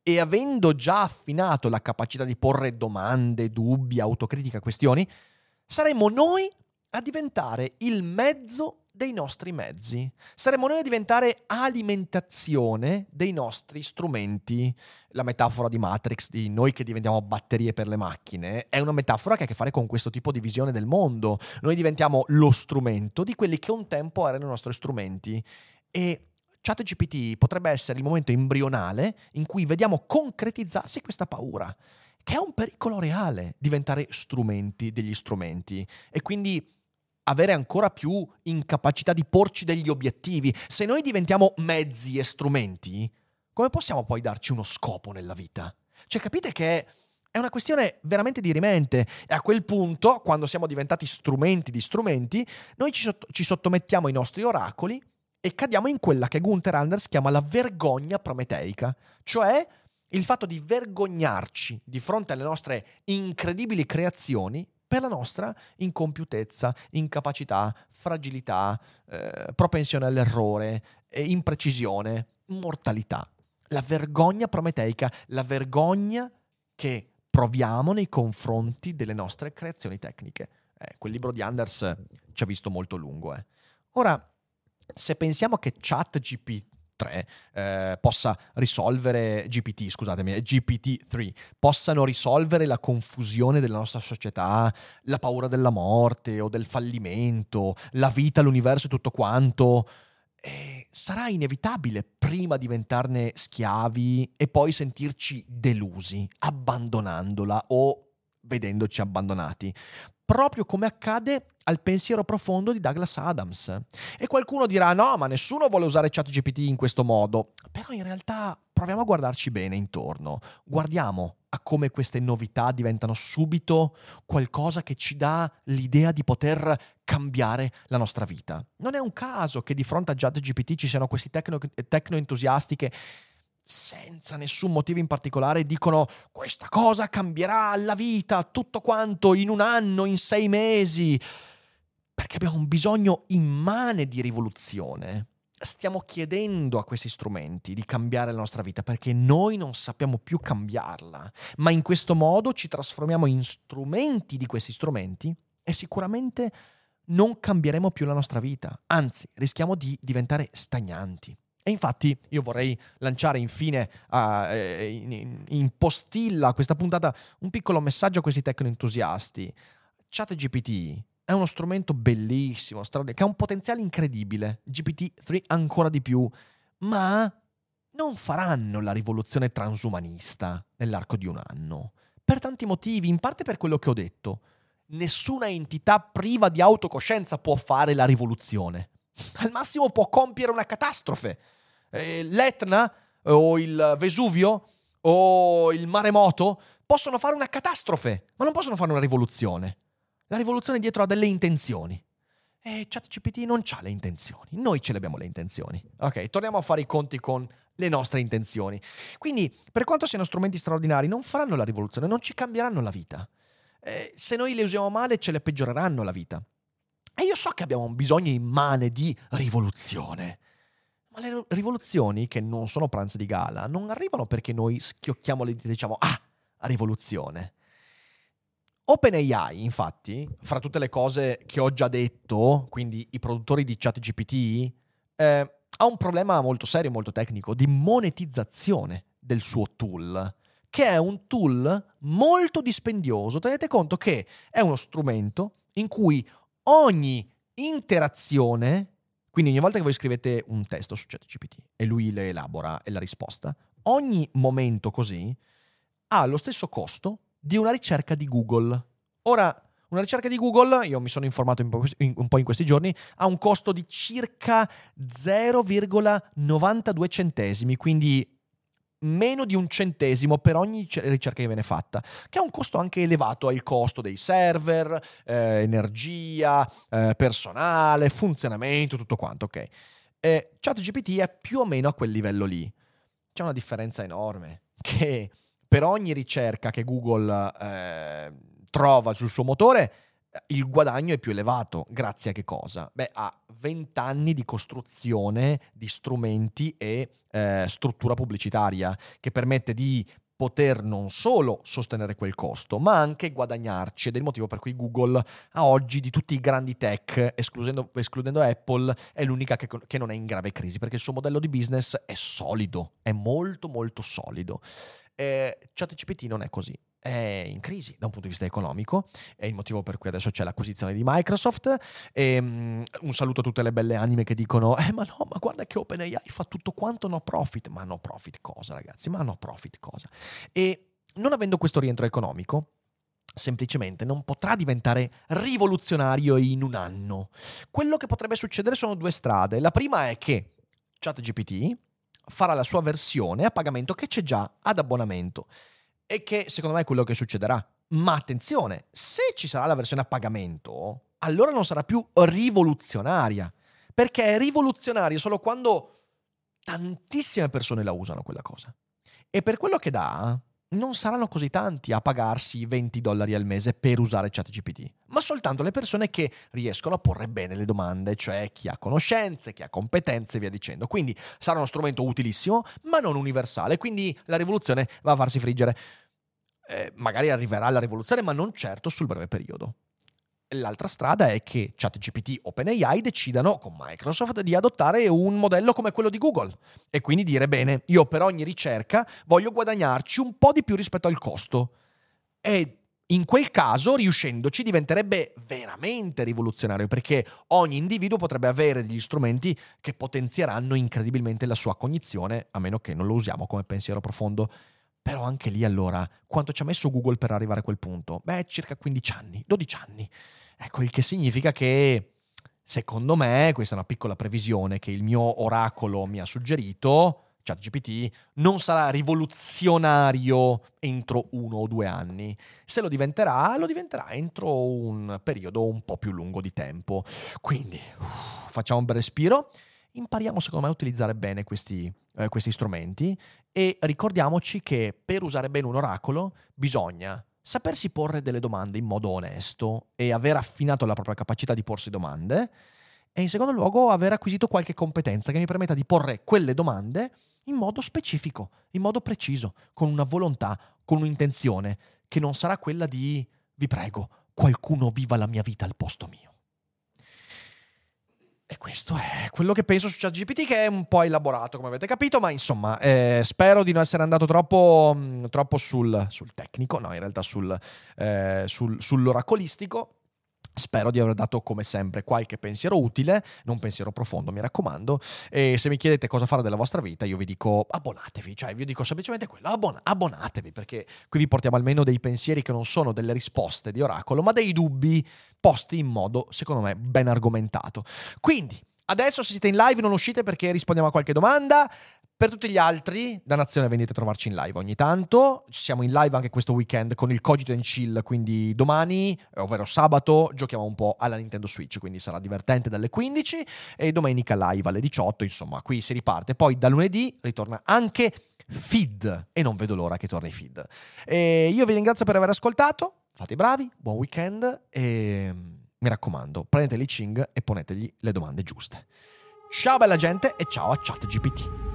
e avendo già affinato la capacità di porre domande, dubbi, autocritica, questioni, saremo noi a diventare il mezzo dei nostri mezzi. Saremo noi a diventare alimentazione dei nostri strumenti. La metafora di Matrix, di noi che diventiamo batterie per le macchine, è una metafora che ha a che fare con questo tipo di visione del mondo. Noi diventiamo lo strumento di quelli che un tempo erano i nostri strumenti. E ChatGPT potrebbe essere il momento embrionale in cui vediamo concretizzarsi questa paura, che è un pericolo reale, diventare strumenti degli strumenti e quindi avere ancora più incapacità di porci degli obiettivi. Se noi diventiamo mezzi e strumenti, come possiamo poi darci uno scopo nella vita? Cioè, capite che è una questione veramente dirimente, e a quel punto, quando siamo diventati strumenti di strumenti, noi ci sottomettiamo ai nostri oracoli e cadiamo in quella che Gunther Anders chiama la vergogna prometeica, cioè il fatto di vergognarci di fronte alle nostre incredibili creazioni per la nostra incompiutezza, incapacità, fragilità, propensione all'errore, imprecisione, mortalità. La vergogna prometeica, la vergogna che proviamo nei confronti delle nostre creazioni tecniche. Quel libro di Anders ci ha visto molto lungo. Ora, se pensiamo che ChatGPT3 possa risolvere GPT-3 possano risolvere la confusione della nostra società, la paura della morte o del fallimento, la vita, l'universo e tutto quanto, sarà inevitabile prima diventarne schiavi e poi sentirci delusi, abbandonandola o vedendoci abbandonati, proprio come accade al pensiero profondo di Douglas Adams. E qualcuno dirà: no, ma nessuno vuole usare ChatGPT in questo modo. Però in realtà proviamo a guardarci bene intorno. Guardiamo a come queste novità diventano subito qualcosa che ci dà l'idea di poter cambiare la nostra vita. Non è un caso che di fronte a ChatGPT ci siano questi tecnoentusiasti che senza nessun motivo in particolare dicono questa cosa cambierà la vita, tutto quanto, in un anno, in 6 mesi, perché abbiamo un bisogno immane di rivoluzione. Stiamo chiedendo a questi strumenti di cambiare la nostra vita perché noi non sappiamo più cambiarla, ma in questo modo ci trasformiamo in strumenti di questi strumenti e sicuramente non cambieremo più la nostra vita, anzi rischiamo di diventare stagnanti. E infatti io vorrei lanciare infine in postilla a questa puntata un piccolo messaggio a questi tecnoentusiasti. ChatGPT è uno strumento bellissimo, che ha un potenziale incredibile, GPT-3 ancora di più, ma non faranno la rivoluzione transumanista nell'arco di un anno. Per tanti motivi, in parte per quello che ho detto. Nessuna entità priva di autocoscienza può fare la rivoluzione. Al massimo può compiere una catastrofe. L'Etna o il Vesuvio o il maremoto possono fare una catastrofe, ma non possono fare una rivoluzione. La rivoluzione dietro ha delle intenzioni. E ChatGPT non c'ha le intenzioni. Noi ce le abbiamo le intenzioni. Ok, torniamo a fare i conti con le nostre intenzioni. Quindi, per quanto siano strumenti straordinari, non faranno la rivoluzione, non ci cambieranno la vita. Se noi le usiamo male, ce le peggioreranno la vita. E io so che abbiamo un bisogno immane di rivoluzione. Ma le rivoluzioni, che non sono pranzi di gala, non arrivano perché noi schiocchiamo le dita e diciamo «Ah, rivoluzione!». OpenAI, infatti, fra tutte le cose che ho già detto, quindi i produttori di ChatGPT, ha un problema molto serio, molto tecnico, di monetizzazione del suo tool, che è un tool molto dispendioso. Tenete conto che è uno strumento in cui ogni interazione, quindi ogni volta che voi scrivete un testo su ChatGPT e lui le elabora e la risposta, ogni momento così ha lo stesso costo di una ricerca di Google. Ora, una ricerca di Google, io mi sono informato un po' in questi giorni, ha un costo di circa 0,92 centesimi, quindi meno di un centesimo per ogni ricerca che viene fatta, che è un costo anche elevato al costo dei server, energia, personale, funzionamento, tutto quanto, ok? ChatGPT è più o meno a quel livello lì. C'è una differenza enorme, che per ogni ricerca che Google trova sul suo motore, il guadagno è più elevato. Grazie a che cosa? Beh, a 20 anni di costruzione di strumenti e struttura pubblicitaria che permette di poter non solo sostenere quel costo, ma anche guadagnarci. Ed è il motivo per cui Google a oggi, di tutti i grandi tech, escludendo Apple, è l'unica che non è in grave crisi, perché il suo modello di business è solido, è molto molto solido. ChatGPT non è così, è in crisi da un punto di vista economico, è il motivo per cui adesso c'è l'acquisizione di Microsoft. Un saluto a tutte le belle anime che dicono ma no, ma guarda che OpenAI fa tutto quanto no profit. Ma no profit cosa, ragazzi? Ma no profit cosa? E non avendo questo rientro economico, semplicemente non potrà diventare rivoluzionario in un anno. Quello che potrebbe succedere sono due strade. La prima è che ChatGPT farà la sua versione a pagamento che c'è già ad abbonamento, e che secondo me è quello che succederà. Ma attenzione, se ci sarà la versione a pagamento, allora non sarà più rivoluzionaria, perché è rivoluzionaria solo quando tantissime persone la usano quella cosa. E per quello che dà, non saranno così tanti a pagarsi $20 al mese per usare ChatGPT, ma soltanto le persone che riescono a porre bene le domande, cioè chi ha conoscenze, chi ha competenze e via dicendo. Quindi sarà uno strumento utilissimo, ma non universale, quindi la rivoluzione va a farsi friggere. Magari arriverà la rivoluzione, ma non certo sul breve periodo. L'altra strada è che ChatGPT, OpenAI decidano con Microsoft di adottare un modello come quello di Google e quindi dire bene, io per ogni ricerca voglio guadagnarci un po' di più rispetto al costo, e in quel caso riuscendoci diventerebbe veramente rivoluzionario, perché ogni individuo potrebbe avere degli strumenti che potenzieranno incredibilmente la sua cognizione, a meno che non lo usiamo come pensiero profondo. Però anche lì, allora, quanto ci ha messo Google per arrivare a quel punto? Beh, circa 15 anni, 12 anni. Ecco, il che significa che, secondo me, questa è una piccola previsione che il mio oracolo mi ha suggerito, ChatGPT non sarà rivoluzionario entro 1 o 2 anni. Se lo diventerà entro un periodo un po' più lungo di tempo. Quindi, facciamo un bel respiro. impariamo secondo me a utilizzare bene questi strumenti, e ricordiamoci che per usare bene un oracolo bisogna sapersi porre delle domande in modo onesto e aver affinato la propria capacità di porsi domande, e in secondo luogo aver acquisito qualche competenza che mi permetta di porre quelle domande in modo specifico, in modo preciso, con una volontà, con un'intenzione che non sarà quella di vi prego, qualcuno viva la mia vita al posto mio. E questo è quello che penso su ChatGPT, che è un po' elaborato, come avete capito, ma insomma spero di non essere andato troppo sul tecnico, no, in realtà sull'oracolistico. Spero di aver dato, come sempre, qualche pensiero utile, non pensiero profondo, mi raccomando. E se mi chiedete cosa fare della vostra vita, io vi dico abbonatevi, cioè vi dico semplicemente quello, abbonatevi, perché qui vi portiamo almeno dei pensieri che non sono delle risposte di oracolo, ma dei dubbi posti in modo, secondo me, ben argomentato. Quindi, adesso se siete in live non uscite perché rispondiamo a qualche domanda. Per tutti gli altri, da Nazione venite a trovarci in live ogni tanto. Ci siamo in live anche questo weekend con il Cogito and Chill, quindi domani, ovvero sabato, giochiamo un po' alla Nintendo Switch, quindi sarà divertente dalle 15, e domenica live alle 18, insomma, qui si riparte. Poi da lunedì ritorna anche Feed, e non vedo l'ora che torni Feed. E io vi ringrazio per aver ascoltato, fate i bravi, buon weekend, e mi raccomando, prendete l'I Ching e ponetegli le domande giuste. Ciao bella gente e ciao a ChatGPT.